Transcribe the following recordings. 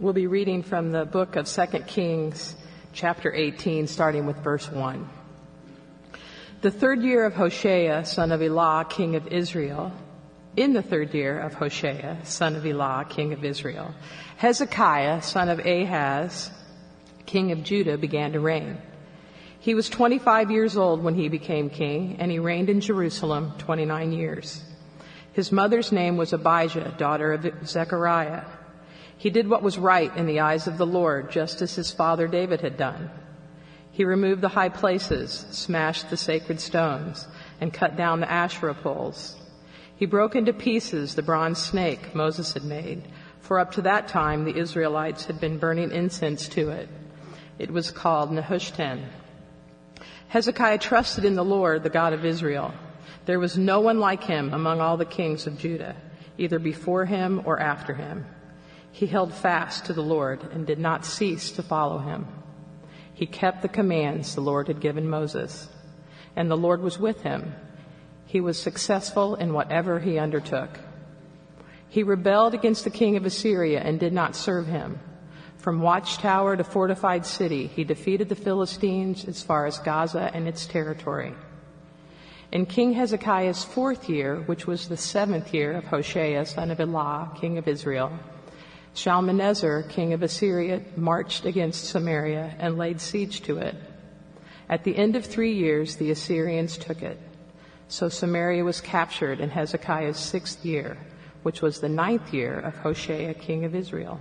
We'll be reading from the book of 2 Kings, chapter 18, starting with verse 1. The third year of Hoshea, son of Elah, king of Israel, Hezekiah, son of Ahaz, king of Judah, began to reign. He was 25 years old when he became king, and he reigned in Jerusalem 29 years. His mother's name was Abijah, daughter of Zechariah. He did what was right in the eyes of the Lord, just as his father David had done. He removed the high places, smashed the sacred stones, and cut down the Asherah poles. He broke into pieces the bronze snake Moses had made, for up to that time the Israelites had been burning incense to it. It was called Nehushtan. Hezekiah trusted in the Lord, the God of Israel. There was no one like him among all the kings of Judah, either before him or after him. He held fast to the Lord and did not cease to follow him. He kept the commands the Lord had given Moses, and the Lord was with him. He was successful in whatever he undertook. He rebelled against the king of Assyria and did not serve him. From watchtower to fortified city, he defeated the Philistines as far as Gaza and its territory. In King Hezekiah's fourth year, which was the seventh year of Hoshea, son of Elah, king of Israel, Shalmaneser, king of Assyria, marched against Samaria and laid siege to it. At the end of 3 years, the Assyrians took it. So Samaria was captured in Hezekiah's sixth year, which was the ninth year of Hoshea, king of Israel.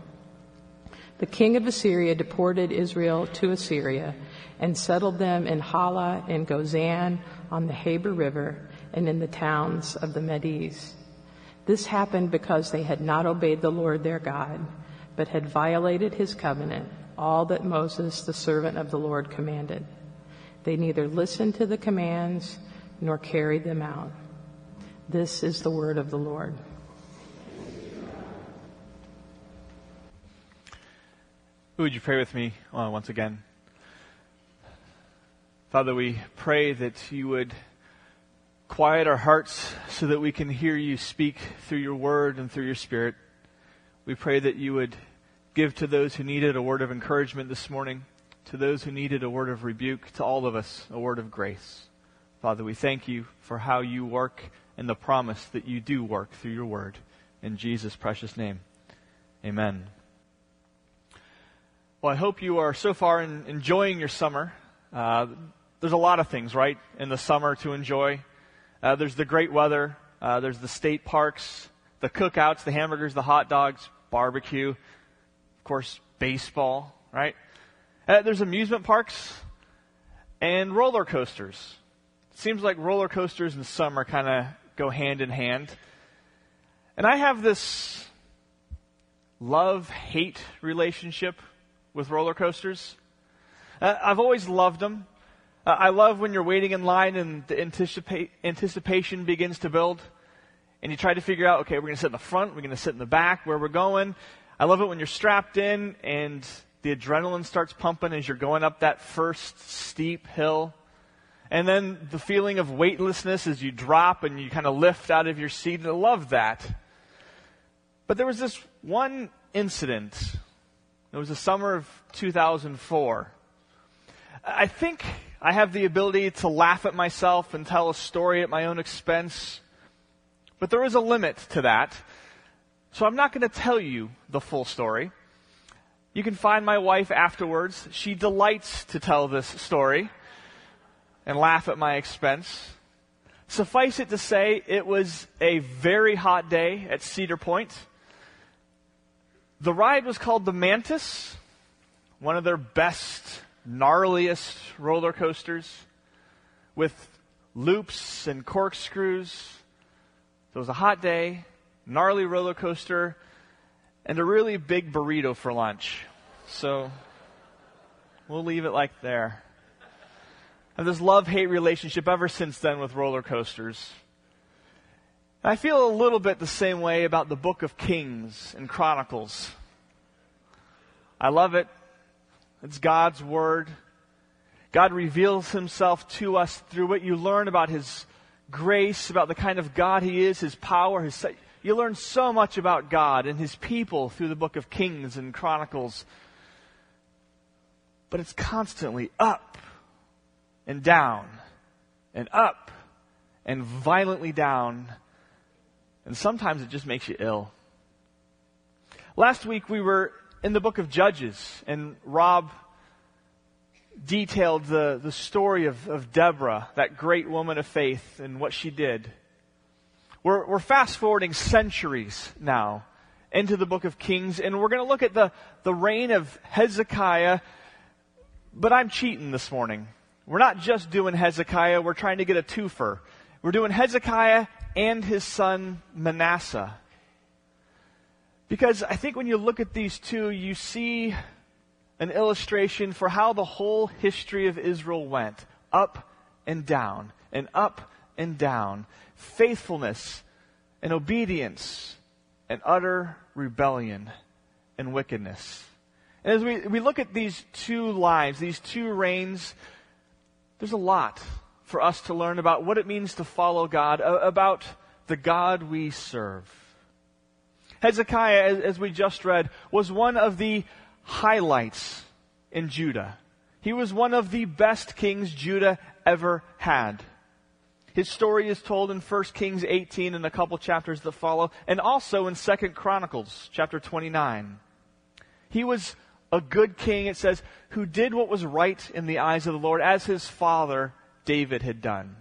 The king of Assyria deported Israel to Assyria and settled them in Hala and Gozan on the Habor River and in the towns of the Medes. This happened because they had not obeyed the Lord their God, but had violated his covenant, all that Moses, the servant of the Lord, commanded. They neither listened to the commands nor carried them out. This is the word of the Lord. Would you pray with me once again? Father, we pray that you would quiet our hearts so that we can hear you speak through your word and through your spirit. We pray that you would give to those who needed a word of encouragement this morning, to those who needed a word of rebuke, to all of us, a word of grace. Father, we thank you for how you work and the promise that you do work through your word. In Jesus' precious name, amen. Well, I hope you are so far enjoying your summer. There's a lot of things, right, in the summer to enjoy. There's the great weather. There's the state parks, the cookouts, the hamburgers, the hot dogs, barbecue. Of course, baseball, right? There's amusement parks and roller coasters. It seems like roller coasters and summer kind of go hand in hand. And I have this love-hate relationship with roller coasters. I've always loved them. I love when you're waiting in line and the anticipation begins to build. And you try to figure out, okay, we're going to sit in the front, we're going to sit in the back, where we're going. I love it when you're strapped in and the adrenaline starts pumping as you're going up that first steep hill. And then the feeling of weightlessness as you drop and you kind of lift out of your seat. And I love that. But there was this one incident. It was the summer of 2004. I think I have the ability to laugh at myself and tell a story at my own expense, but there is a limit to that. So I'm not going to tell you the full story. You can find my wife afterwards. She delights to tell this story and laugh at my expense. Suffice it to say, it was a very hot day at Cedar Point. The ride was called the Mantis, one of their best, gnarliest roller coasters with loops and corkscrews. It was a hot day, gnarly roller coaster, and a really big burrito for lunch. So we'll leave it like there. I have this love-hate relationship ever since then with roller coasters. I feel a little bit the same way about the book of Kings and Chronicles. I love it. It's God's word. God reveals himself to us through what you learn about his grace, about the kind of God he is, his power. You learn so much about God and His people through the book of Kings and Chronicles. But it's constantly up and down and up and violently down. And sometimes it just makes you ill. Last week we were in the book of Judges, and Rob detailed the story of Deborah, that great woman of faith, and what she did. We're fast forwarding centuries now into the book of Kings, and we're going to look at the reign of Hezekiah. But I'm cheating this morning. We're not just doing Hezekiah, we're trying to get a twofer. We're doing Hezekiah and his son Manasseh. Because I think when you look at these two, you see an illustration for how the whole history of Israel went. Up and down, and up and down. Faithfulness and obedience, and utter rebellion and wickedness. And as we look at these two lives, these two reigns, there's a lot for us to learn about what it means to follow God, about the God we serve. Hezekiah, as we just read, was one of the highlights in Judah. He was one of the best kings Judah ever had. His story is told in 1 Kings 18 and a couple chapters that follow, and also in 2 Chronicles chapter 29. He was a good king, it says, who did what was right in the eyes of the Lord, as his father David had done.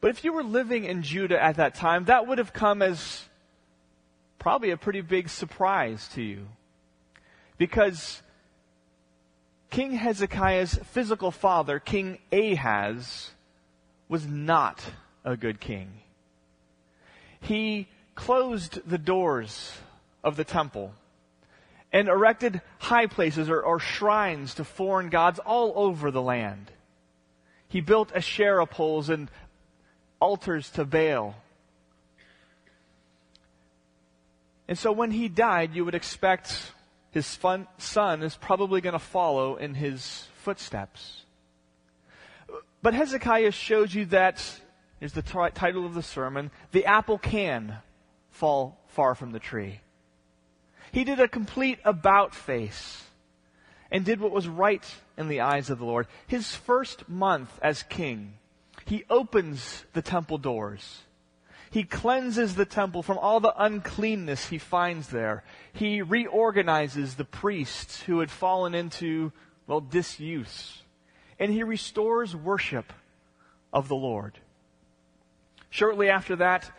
But if you were living in Judah at that time, that would have come as probably a pretty big surprise to you. Because King Hezekiah's physical father, King Ahaz, was not a good king. He closed the doors of the temple and erected high places or shrines to foreign gods all over the land. He built Asherah poles and altars to Baal. And so when he died, you would expect his son is probably going to follow in his footsteps. But Hezekiah shows you that, here's the title of the sermon, the apple can fall far from the tree. He did a complete about face and did what was right in the eyes of the Lord. His first month as king, he opens the temple doors. He cleanses the temple from all the uncleanness he finds there. He reorganizes the priests who had fallen into, well, disuse. And he restores worship of the Lord. Shortly after that,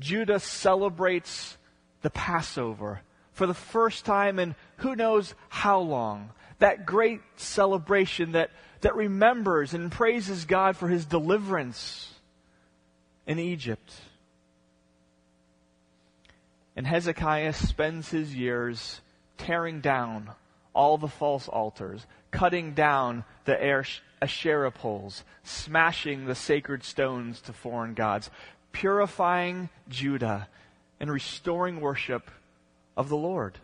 Judah celebrates the Passover for the first time in who knows how long. That great celebration that remembers and praises God for His deliverance in Egypt. And Hezekiah spends his years tearing down all the false altars, cutting down the Asherah poles, smashing the sacred stones to foreign gods, purifying Judah and restoring worship of the Lord.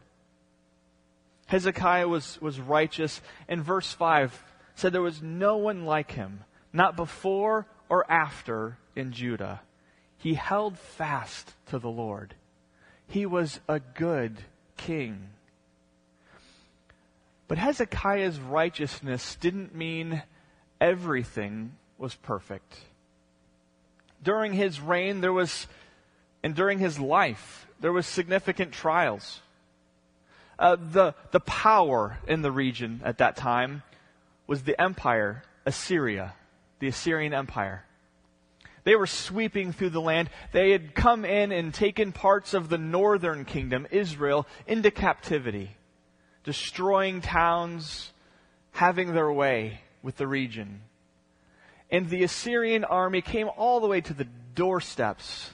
Hezekiah was righteous, and verse 5 said there was no one like him, not before or after in Judah. He held fast to the Lord. He was a good king. But Hezekiah's righteousness didn't mean everything was perfect. During his reign, during his life, there was significant trials. The power in the region at that time was the empire Assyria, the Assyrian Empire. They were sweeping through the land. They had come in and taken parts of the northern kingdom, Israel, into captivity, destroying towns, having their way with the region. And the Assyrian army came all the way to the doorsteps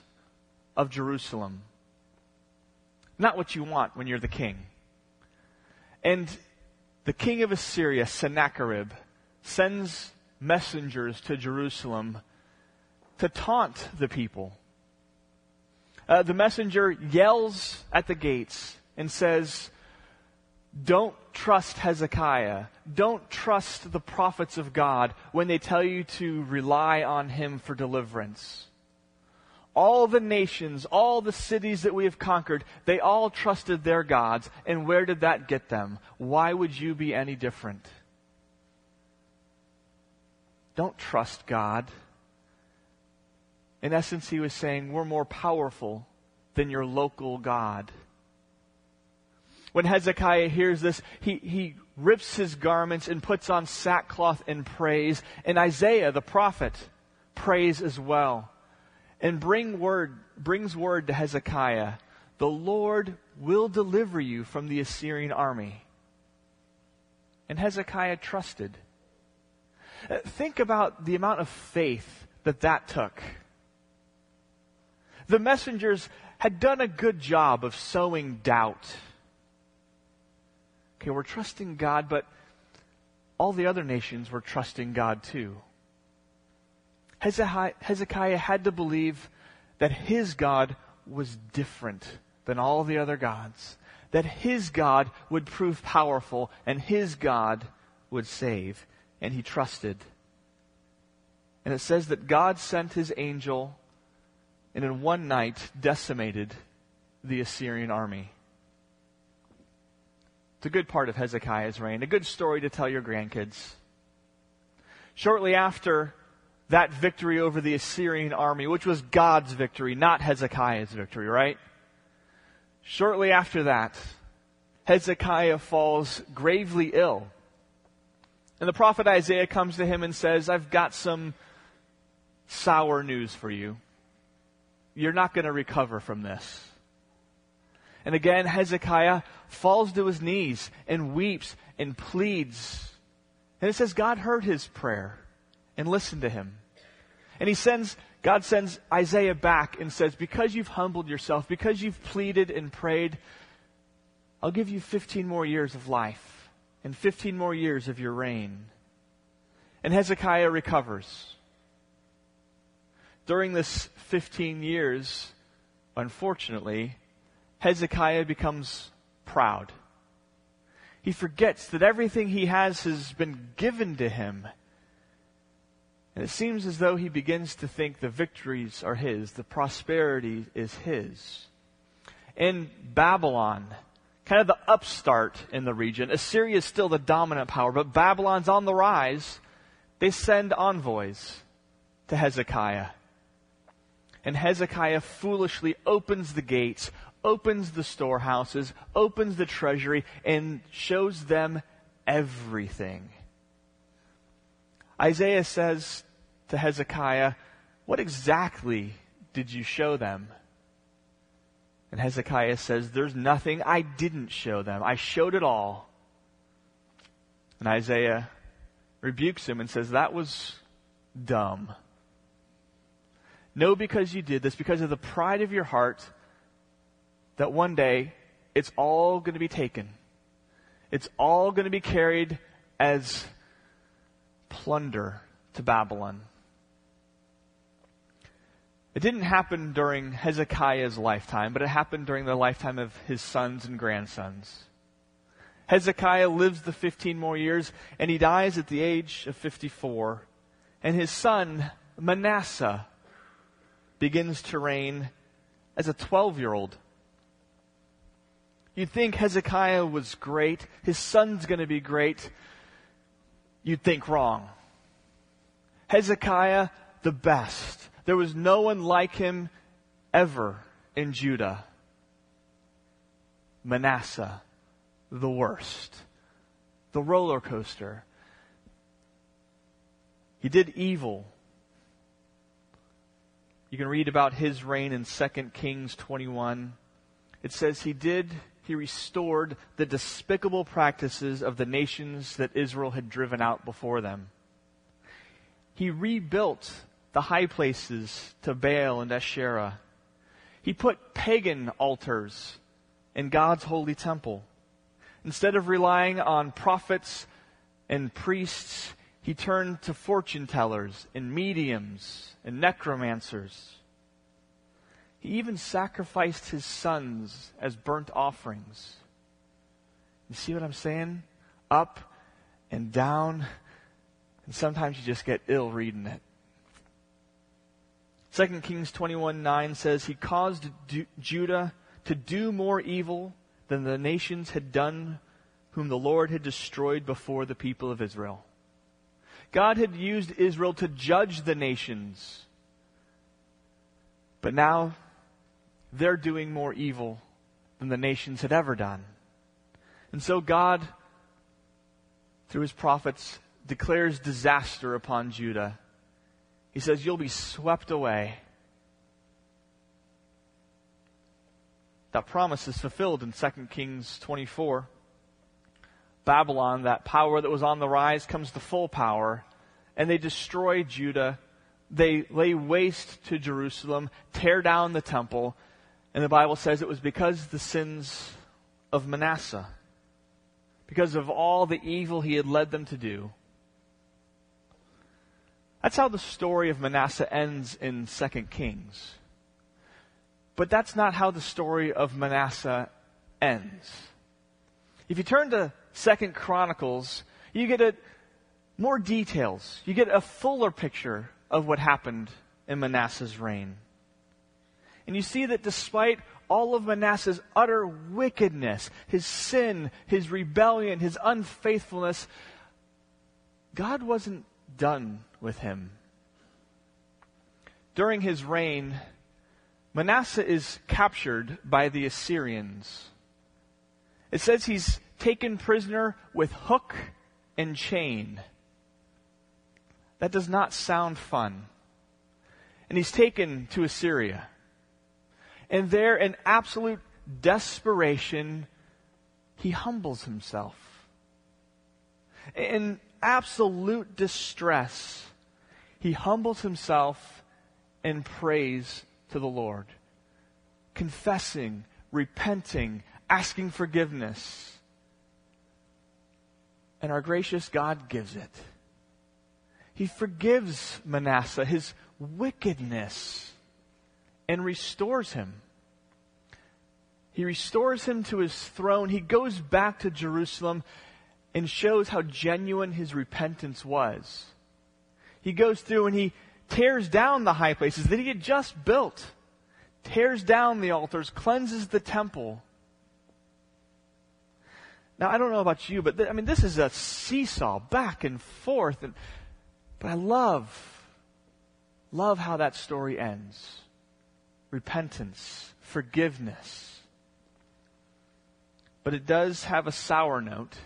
of Jerusalem. Not what you want when you're the king. And the king of Assyria, Sennacherib, sends messengers to Jerusalem to taunt the people. The messenger yells at the gates and says, "Don't trust Hezekiah. Don't trust the prophets of God when they tell you to rely on him for deliverance. all the nations, all the cities that we have conquered, they all trusted their gods. And where did that get them? Why would you be any different? Don't trust God. In essence, he was saying, we're more powerful than your local god. When Hezekiah hears this, he rips his garments and puts on sackcloth and prays. And Isaiah, the prophet, prays as well. And brings word to Hezekiah, the Lord will deliver you from the Assyrian army. And Hezekiah trusted. Think about the amount of faith that took. The messengers had done a good job of sowing doubt. Okay, we're trusting God, but all the other nations were trusting God too. Hezekiah had to believe that his God was different than all the other gods, that his God would prove powerful and his God would save. And he trusted. And it says that God sent his angel and in one night decimated the Assyrian army. It's a good part of Hezekiah's reign, a good story to tell your grandkids. Shortly after that victory over the Assyrian army, which was God's victory, not Hezekiah's victory, right? Shortly after that, Hezekiah falls gravely ill. And the prophet Isaiah comes to him and says, I've got some sour news for you. You're not going to recover from this. And again, Hezekiah falls to his knees and weeps and pleads. And it says God heard his prayer and listened to him. And God sends Isaiah back and says, because you've humbled yourself, because you've pleaded and prayed, I'll give you 15 more years of life. And 15 more years of your reign. And Hezekiah recovers. During this 15 years, unfortunately, Hezekiah becomes proud. He forgets that everything he has been given to him. And it seems as though he begins to think the victories are his, the prosperity is his. In Babylon, kind of the upstart in the region. Assyria is still the dominant power, but Babylon's on the rise. They send envoys to Hezekiah. And Hezekiah foolishly opens the gates, opens the storehouses, opens the treasury, and shows them everything. Isaiah says to Hezekiah, what exactly did you show them? And Hezekiah says, there's nothing I didn't show them. I showed it all. And Isaiah rebukes him and says, that was dumb. No, because you did this, because of the pride of your heart, that one day it's all going to be taken. It's all going to be carried as plunder to Babylon. It didn't happen during Hezekiah's lifetime, but it happened during the lifetime of his sons and grandsons. Hezekiah lives the 15 more years, and he dies at the age of 54. And his son, Manasseh, begins to reign as a 12-year-old. You'd think Hezekiah was great. His son's going to be great. You'd think wrong. Hezekiah, the best. There was no one like him ever in Judah. Manasseh, the worst, the roller coaster. He did evil. You can read about his reign in 2 Kings 21. It says he restored the despicable practices of the nations that Israel had driven out before them. He rebuilt the high places to Baal and Asherah. He put pagan altars in God's holy temple. Instead of relying on prophets and priests, he turned to fortune tellers and mediums and necromancers. He even sacrificed his sons as burnt offerings. You see what I'm saying? Up and down, and sometimes you just get ill reading it. 2 Kings 21:9 says, He caused Judah to do more evil than the nations had done whom the Lord had destroyed before the people of Israel. God had used Israel to judge the nations. But now they're doing more evil than the nations had ever done. And so God, through his prophets, declares disaster upon Judah. He says, you'll be swept away. That promise is fulfilled in 2 Kings 24. Babylon, that power that was on the rise, comes to full power, and they destroy Judah. They lay waste to Jerusalem, tear down the temple, and the Bible says it was because of the sins of Manasseh, because of all the evil he had led them to do. That's how the story of Manasseh ends in 2 Kings. But that's not how the story of Manasseh ends. If you turn to 2 Chronicles, you get more details. You get a fuller picture of what happened in Manasseh's reign. And you see that despite all of Manasseh's utter wickedness, his sin, his rebellion, his unfaithfulness, God wasn't done with him. During his reign, Manasseh is captured by the Assyrians. It says he's taken prisoner with hook and chain. That does not sound fun. And he's taken to Assyria. And there, in absolute desperation, he humbles himself. In absolute distress, he humbles himself and prays to the Lord, confessing, repenting, asking forgiveness. And our gracious God gives it. He forgives Manasseh his wickedness and restores him. He restores him to his throne. He goes back to Jerusalem and shows how genuine his repentance was. He goes through and he tears down the high places that he had just built, tears down the altars, cleanses the temple. Now, I don't know about you, but this is a seesaw back and forth. But I love how that story ends. Repentance, forgiveness. But it does have a sour note.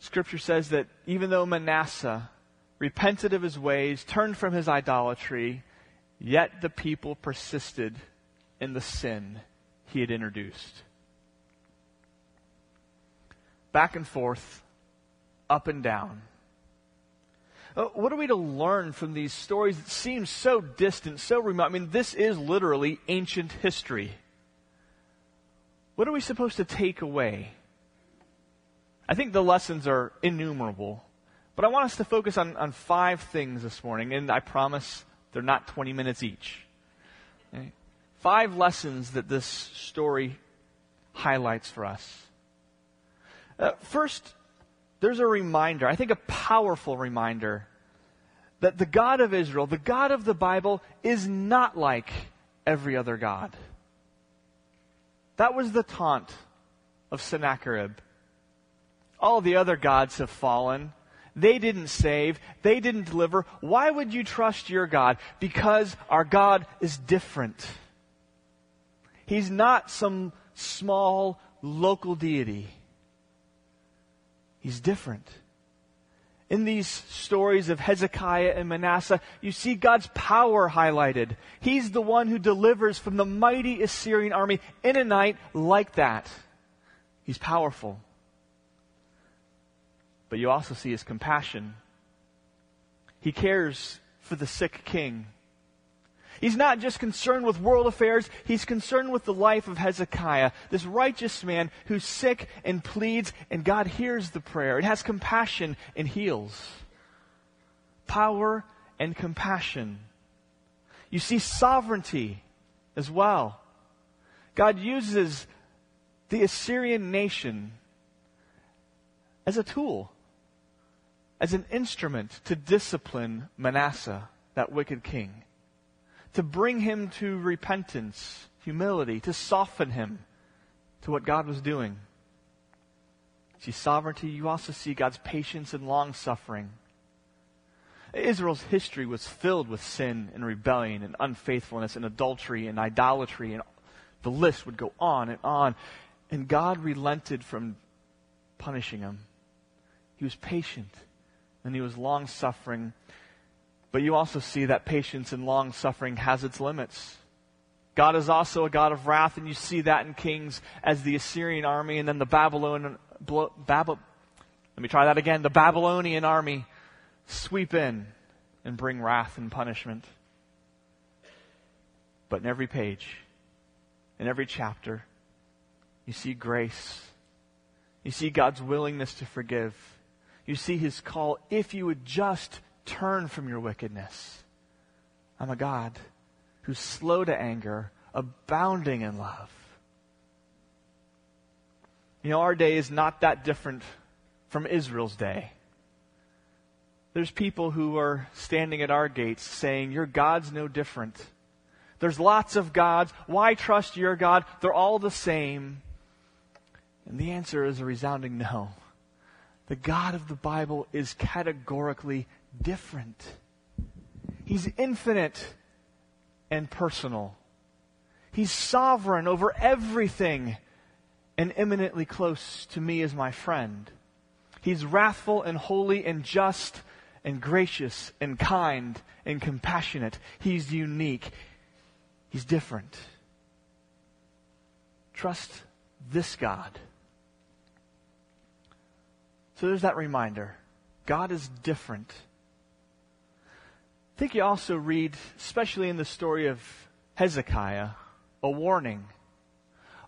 Scripture says that even though Manasseh repented of his ways, turned from his idolatry, yet the people persisted in the sin he had introduced. Back and forth, up and down. What are we to learn from these stories that seem so distant, so remote? This is literally ancient history. What are we supposed to take away? I think the lessons are innumerable, but I want us to focus on five things this morning, and I promise they're not 20 minutes each. Okay? 5 lessons that this story highlights for us. First, there's a reminder, I think a powerful reminder, that the God of Israel, the God of the Bible, is not like every other God. That was the taunt of Sennacherib. All the other gods have fallen. They didn't save. They didn't deliver. Why would you trust your God? Because our God is different. He's not some small local deity. He's different. In these stories of Hezekiah and Manasseh, you see God's power highlighted. He's the one who delivers from the mighty Assyrian army in a night like that. He's powerful. But you also see his compassion. He cares for the sick king. He's not just concerned with world affairs. He's concerned with the life of Hezekiah, this righteous man who's sick and pleads, and God hears the prayer. It has compassion and heals. Power and compassion. You see sovereignty as well. God uses the Assyrian nation as a tool, as an instrument to discipline Manasseh. that wicked king, to bring him to repentance, humility, to soften him to what God was doing. See sovereignty, you also see God's patience and long-suffering. Israel's history was filled with sin and rebellion and unfaithfulness and adultery and idolatry, and the list would go on. And God relented from punishing him. He was patient and he was long-suffering. But you also see that patience and long-suffering has its limits. God is also a God of wrath, and you see that in kings as the Assyrian army and then the Babylonian army sweep in and bring wrath and punishment. But in every page, in every chapter, you see grace. You see God's willingness to forgive. You see his call, if you would just turn from your wickedness. I'm a God who's slow to anger, abounding in love. You know, our day is not that different from Israel's day. There's people who are standing at our gates saying, your God's no different. There's lots of gods. Why trust your God? They're all the same. And the answer is a resounding no. The God of the Bible is categorically different. He's infinite and personal. He's sovereign over everything and imminently close to me as my friend. He's wrathful and holy and just and gracious and kind and compassionate. He's unique. He's different. Trust this God. So there's that reminder. God is different. I think you also read, especially in the story of Hezekiah, a warning.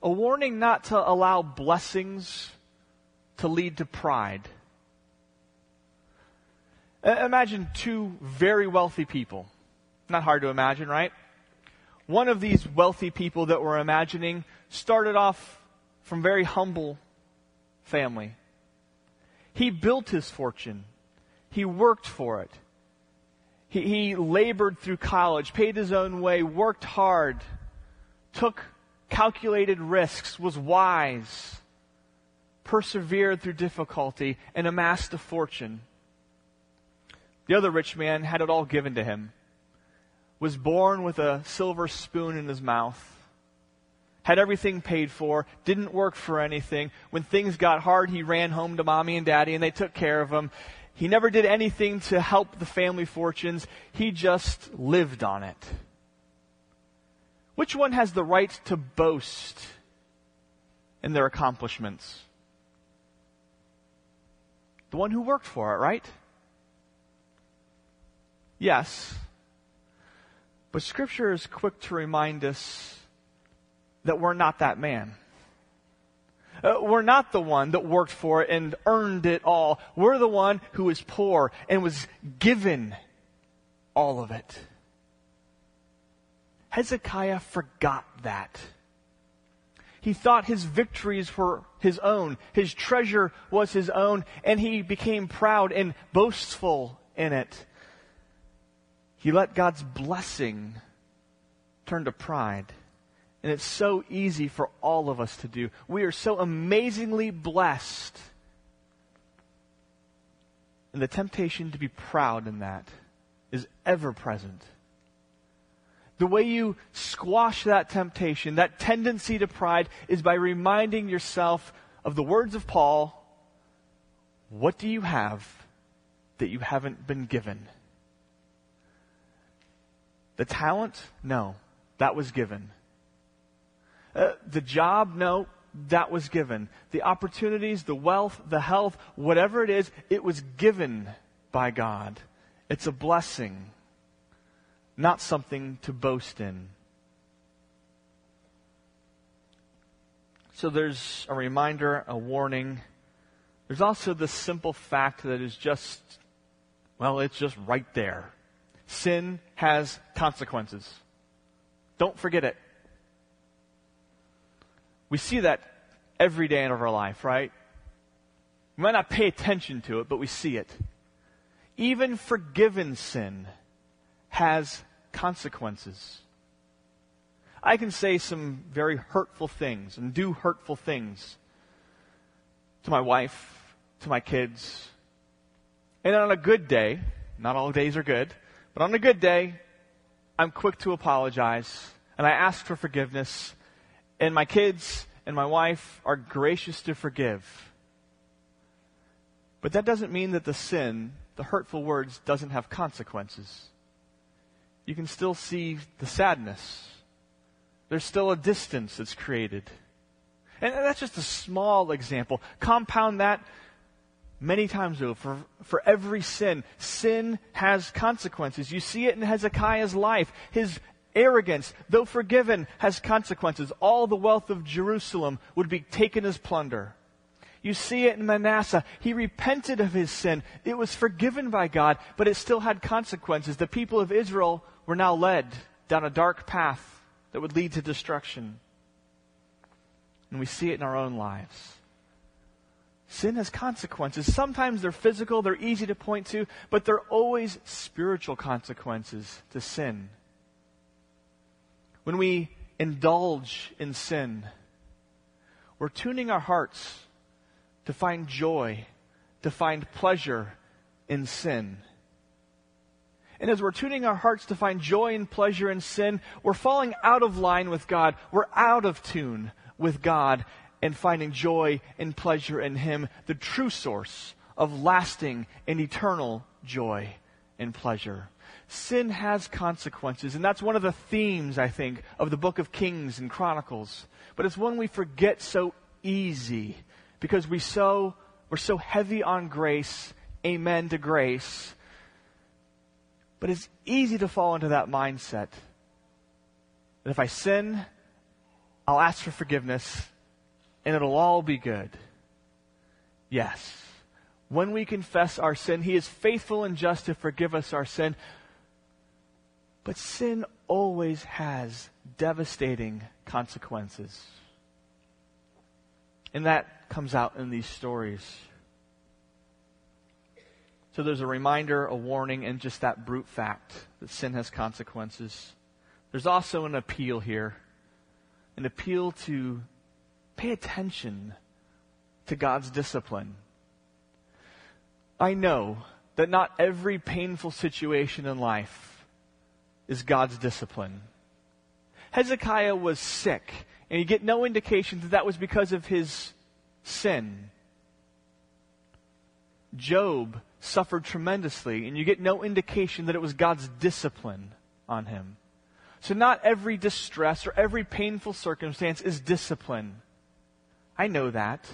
A warning not to allow blessings to lead to pride. Imagine two very wealthy people. Not hard to imagine, right? One of these wealthy people that we're imagining started off from very humble family. He built his fortune. He worked for it. He labored through college, paid his own way, worked hard, took calculated risks, was wise, persevered through difficulty, and amassed a fortune. The other rich man had it all given to him, was born with a silver spoon in his mouth, had everything paid for, didn't work for anything. When things got hard, he ran home to mommy and daddy and they took care of him. He never did anything to help the family fortunes. He just lived on it. Which one has the right to boast in their accomplishments? The one who worked for it, right? Yes. But Scripture is quick to remind us that we're not that man. We're not the one that worked for it and earned it all. We're the one who is poor and was given all of it. Hezekiah forgot that. He thought his victories were his own. His treasure was his own, and he became proud and boastful in it. He let God's blessing turn to pride. And it's so easy for all of us to do. We are so amazingly blessed. And the temptation to be proud in that is ever present. The way you squash that temptation, that tendency to pride, is by reminding yourself of the words of Paul. What do you have that you haven't been given? The talent? No, that was given. The job? No, that was given. The opportunities, the wealth, the health, whatever it is, it was given by God. It's a blessing, not something to boast in. So there's a reminder, a warning. There's also the simple fact that is just, well, it's just right there. Sin has consequences. Don't forget it. We see that every day in our life, right? We might not pay attention to it, but we see it. Even forgiven sin has consequences. I can say some very hurtful things and do hurtful things to my wife, to my kids. And on a good day, not all days are good, but on a good day, I'm quick to apologize and I ask for forgiveness. And my kids and my wife are gracious to forgive. But that doesn't mean that the sin, the hurtful words, doesn't have consequences. You can still see the sadness. There's still a distance that's created. And that's just a small example. Compound that many times over. For every sin, sin has consequences. You see it in Hezekiah's life. His arrogance, though forgiven, has consequences. All the wealth of Jerusalem would be taken as plunder. You see it in Manasseh. He repented of his sin. It was forgiven by God, but it still had consequences. The people of Israel were now led down a dark path that would lead to destruction. And we see it in our own lives. Sin has consequences. Sometimes they're physical, they're easy to point to, but they're always spiritual consequences to sin. When we indulge in sin, we're tuning our hearts to find joy, to find pleasure in sin. And as we're tuning our hearts to find joy and pleasure in sin, we're falling out of line with God. We're out of tune with God and finding joy and pleasure in Him, the true source of lasting and eternal joy and pleasure. Sin has consequences, and that's one of the themes, I think, of the book of Kings and Chronicles. But it's one we forget so easy. Because we're so heavy on grace, amen to grace. But it's easy to fall into that mindset. That if I sin, I'll ask for forgiveness, and it'll all be good. Yes. When we confess our sin, He is faithful and just to forgive us our sin. But sin always has devastating consequences. And that comes out in these stories. So there's a reminder, a warning, and just that brute fact that sin has consequences. There's also an appeal here. An appeal to pay attention to God's discipline. I know that not every painful situation in life is God's discipline. Hezekiah was sick. And you get no indication that that was because of his sin. Job suffered tremendously, and you get no indication that it was God's discipline on him. So not every distress or every painful circumstance is discipline. I know that.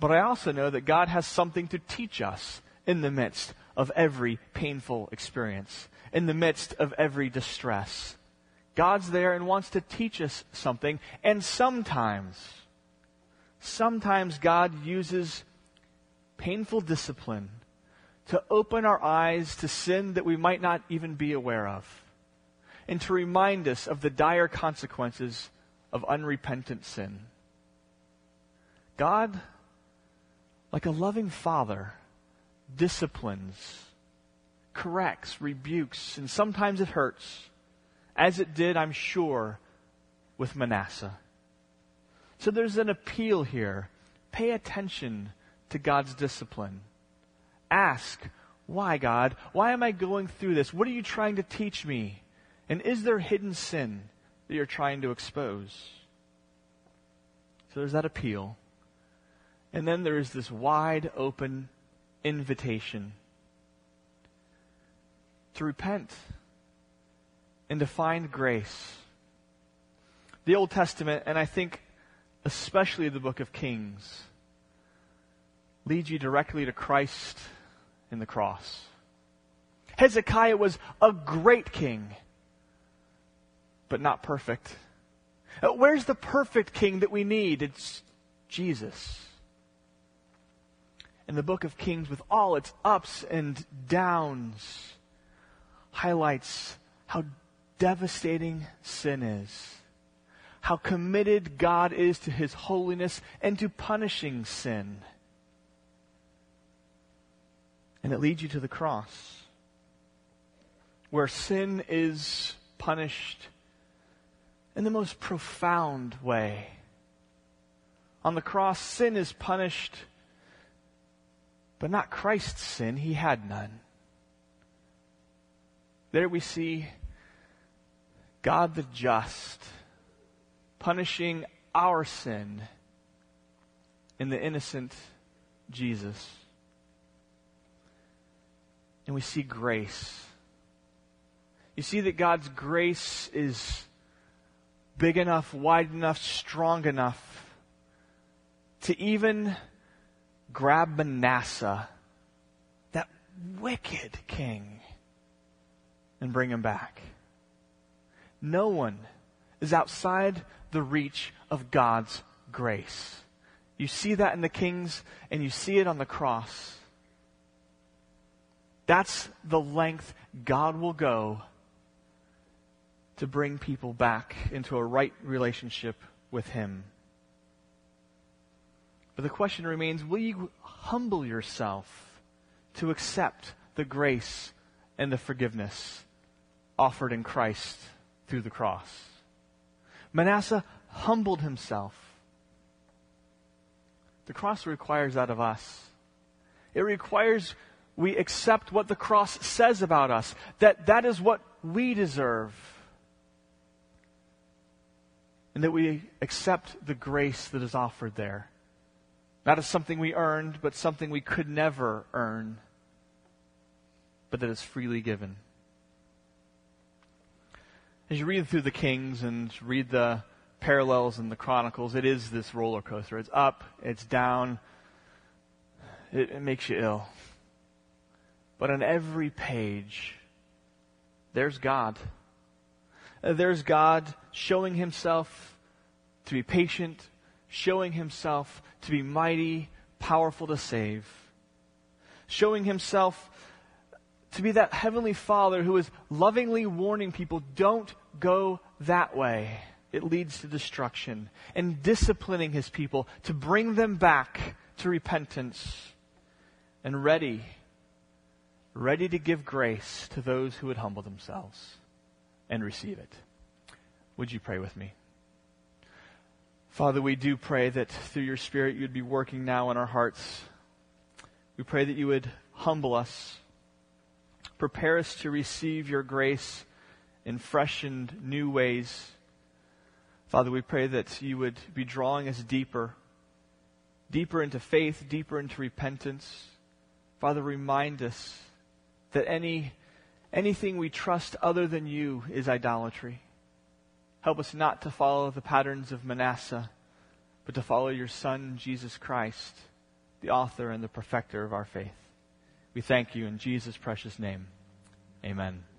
But I also know that God has something to teach us in the midst of every painful experience, in the midst of every distress. God's there and wants to teach us something. And sometimes God uses painful discipline to open our eyes to sin that we might not even be aware of. And to remind us of the dire consequences of unrepentant sin. God, like a loving father, disciplines, corrects, rebukes, and sometimes it hurts. As it did, I'm sure, with Manasseh. So there's an appeal here. Pay attention to God's discipline. Ask, why, God? Why am I going through this? What are you trying to teach me? And is there hidden sin that you're trying to expose? So there's that appeal. And then there is this wide open invitation to repent. And to find grace. The Old Testament, and I think especially the book of Kings, leads you directly to Christ and the cross. Hezekiah was a great king, but not perfect. Where's the perfect king that we need? It's Jesus. And the book of Kings, with all its ups and downs, highlights how devastating sin is. How committed God is to His holiness and to punishing sin. And it leads you to the cross. where sin is punished in the most profound way. On the cross, sin is punished, but not Christ's sin. He had none. There we see God the just punishing our sin in the innocent Jesus. And we see grace. You see that God's grace is big enough, wide enough, strong enough to even grab Manasseh, that wicked king, and bring him back. No one is outside the reach of God's grace. You see that in the kings, and you see it on the cross. That's the length God will go to bring people back into a right relationship with Him. But the question remains, will you humble yourself to accept the grace and the forgiveness offered in Christ through the cross? Manasseh humbled himself. The cross requires that of us. It requires we accept what the cross says about us, that is what we deserve. And that we accept the grace that is offered there. Not as something we earned, but something we could never earn, but that is freely given. As you read through the Kings and read the parallels in the Chronicles, it is this roller coaster. It's up, it's down, it makes you ill. But on every page, there's God. There's God showing Himself to be patient, showing Himself to be mighty, powerful to save, showing Himself to be that Heavenly Father who is lovingly warning people, don't go that way. It leads to destruction, and disciplining His people to bring them back to repentance and ready to give grace to those who would humble themselves and receive it. Would you pray with me? Father, we do pray that through your Spirit you'd be working now in our hearts. We pray that you would humble us, prepare us to receive your grace in fresh and new ways. Father, we pray that you would be drawing us deeper into faith, deeper into repentance. Father, remind us that anything we trust other than you is idolatry. Help us not to follow the patterns of Manasseh, but to follow your Son, Jesus Christ, the author and the perfecter of our faith. We thank you in Jesus' precious name. Amen.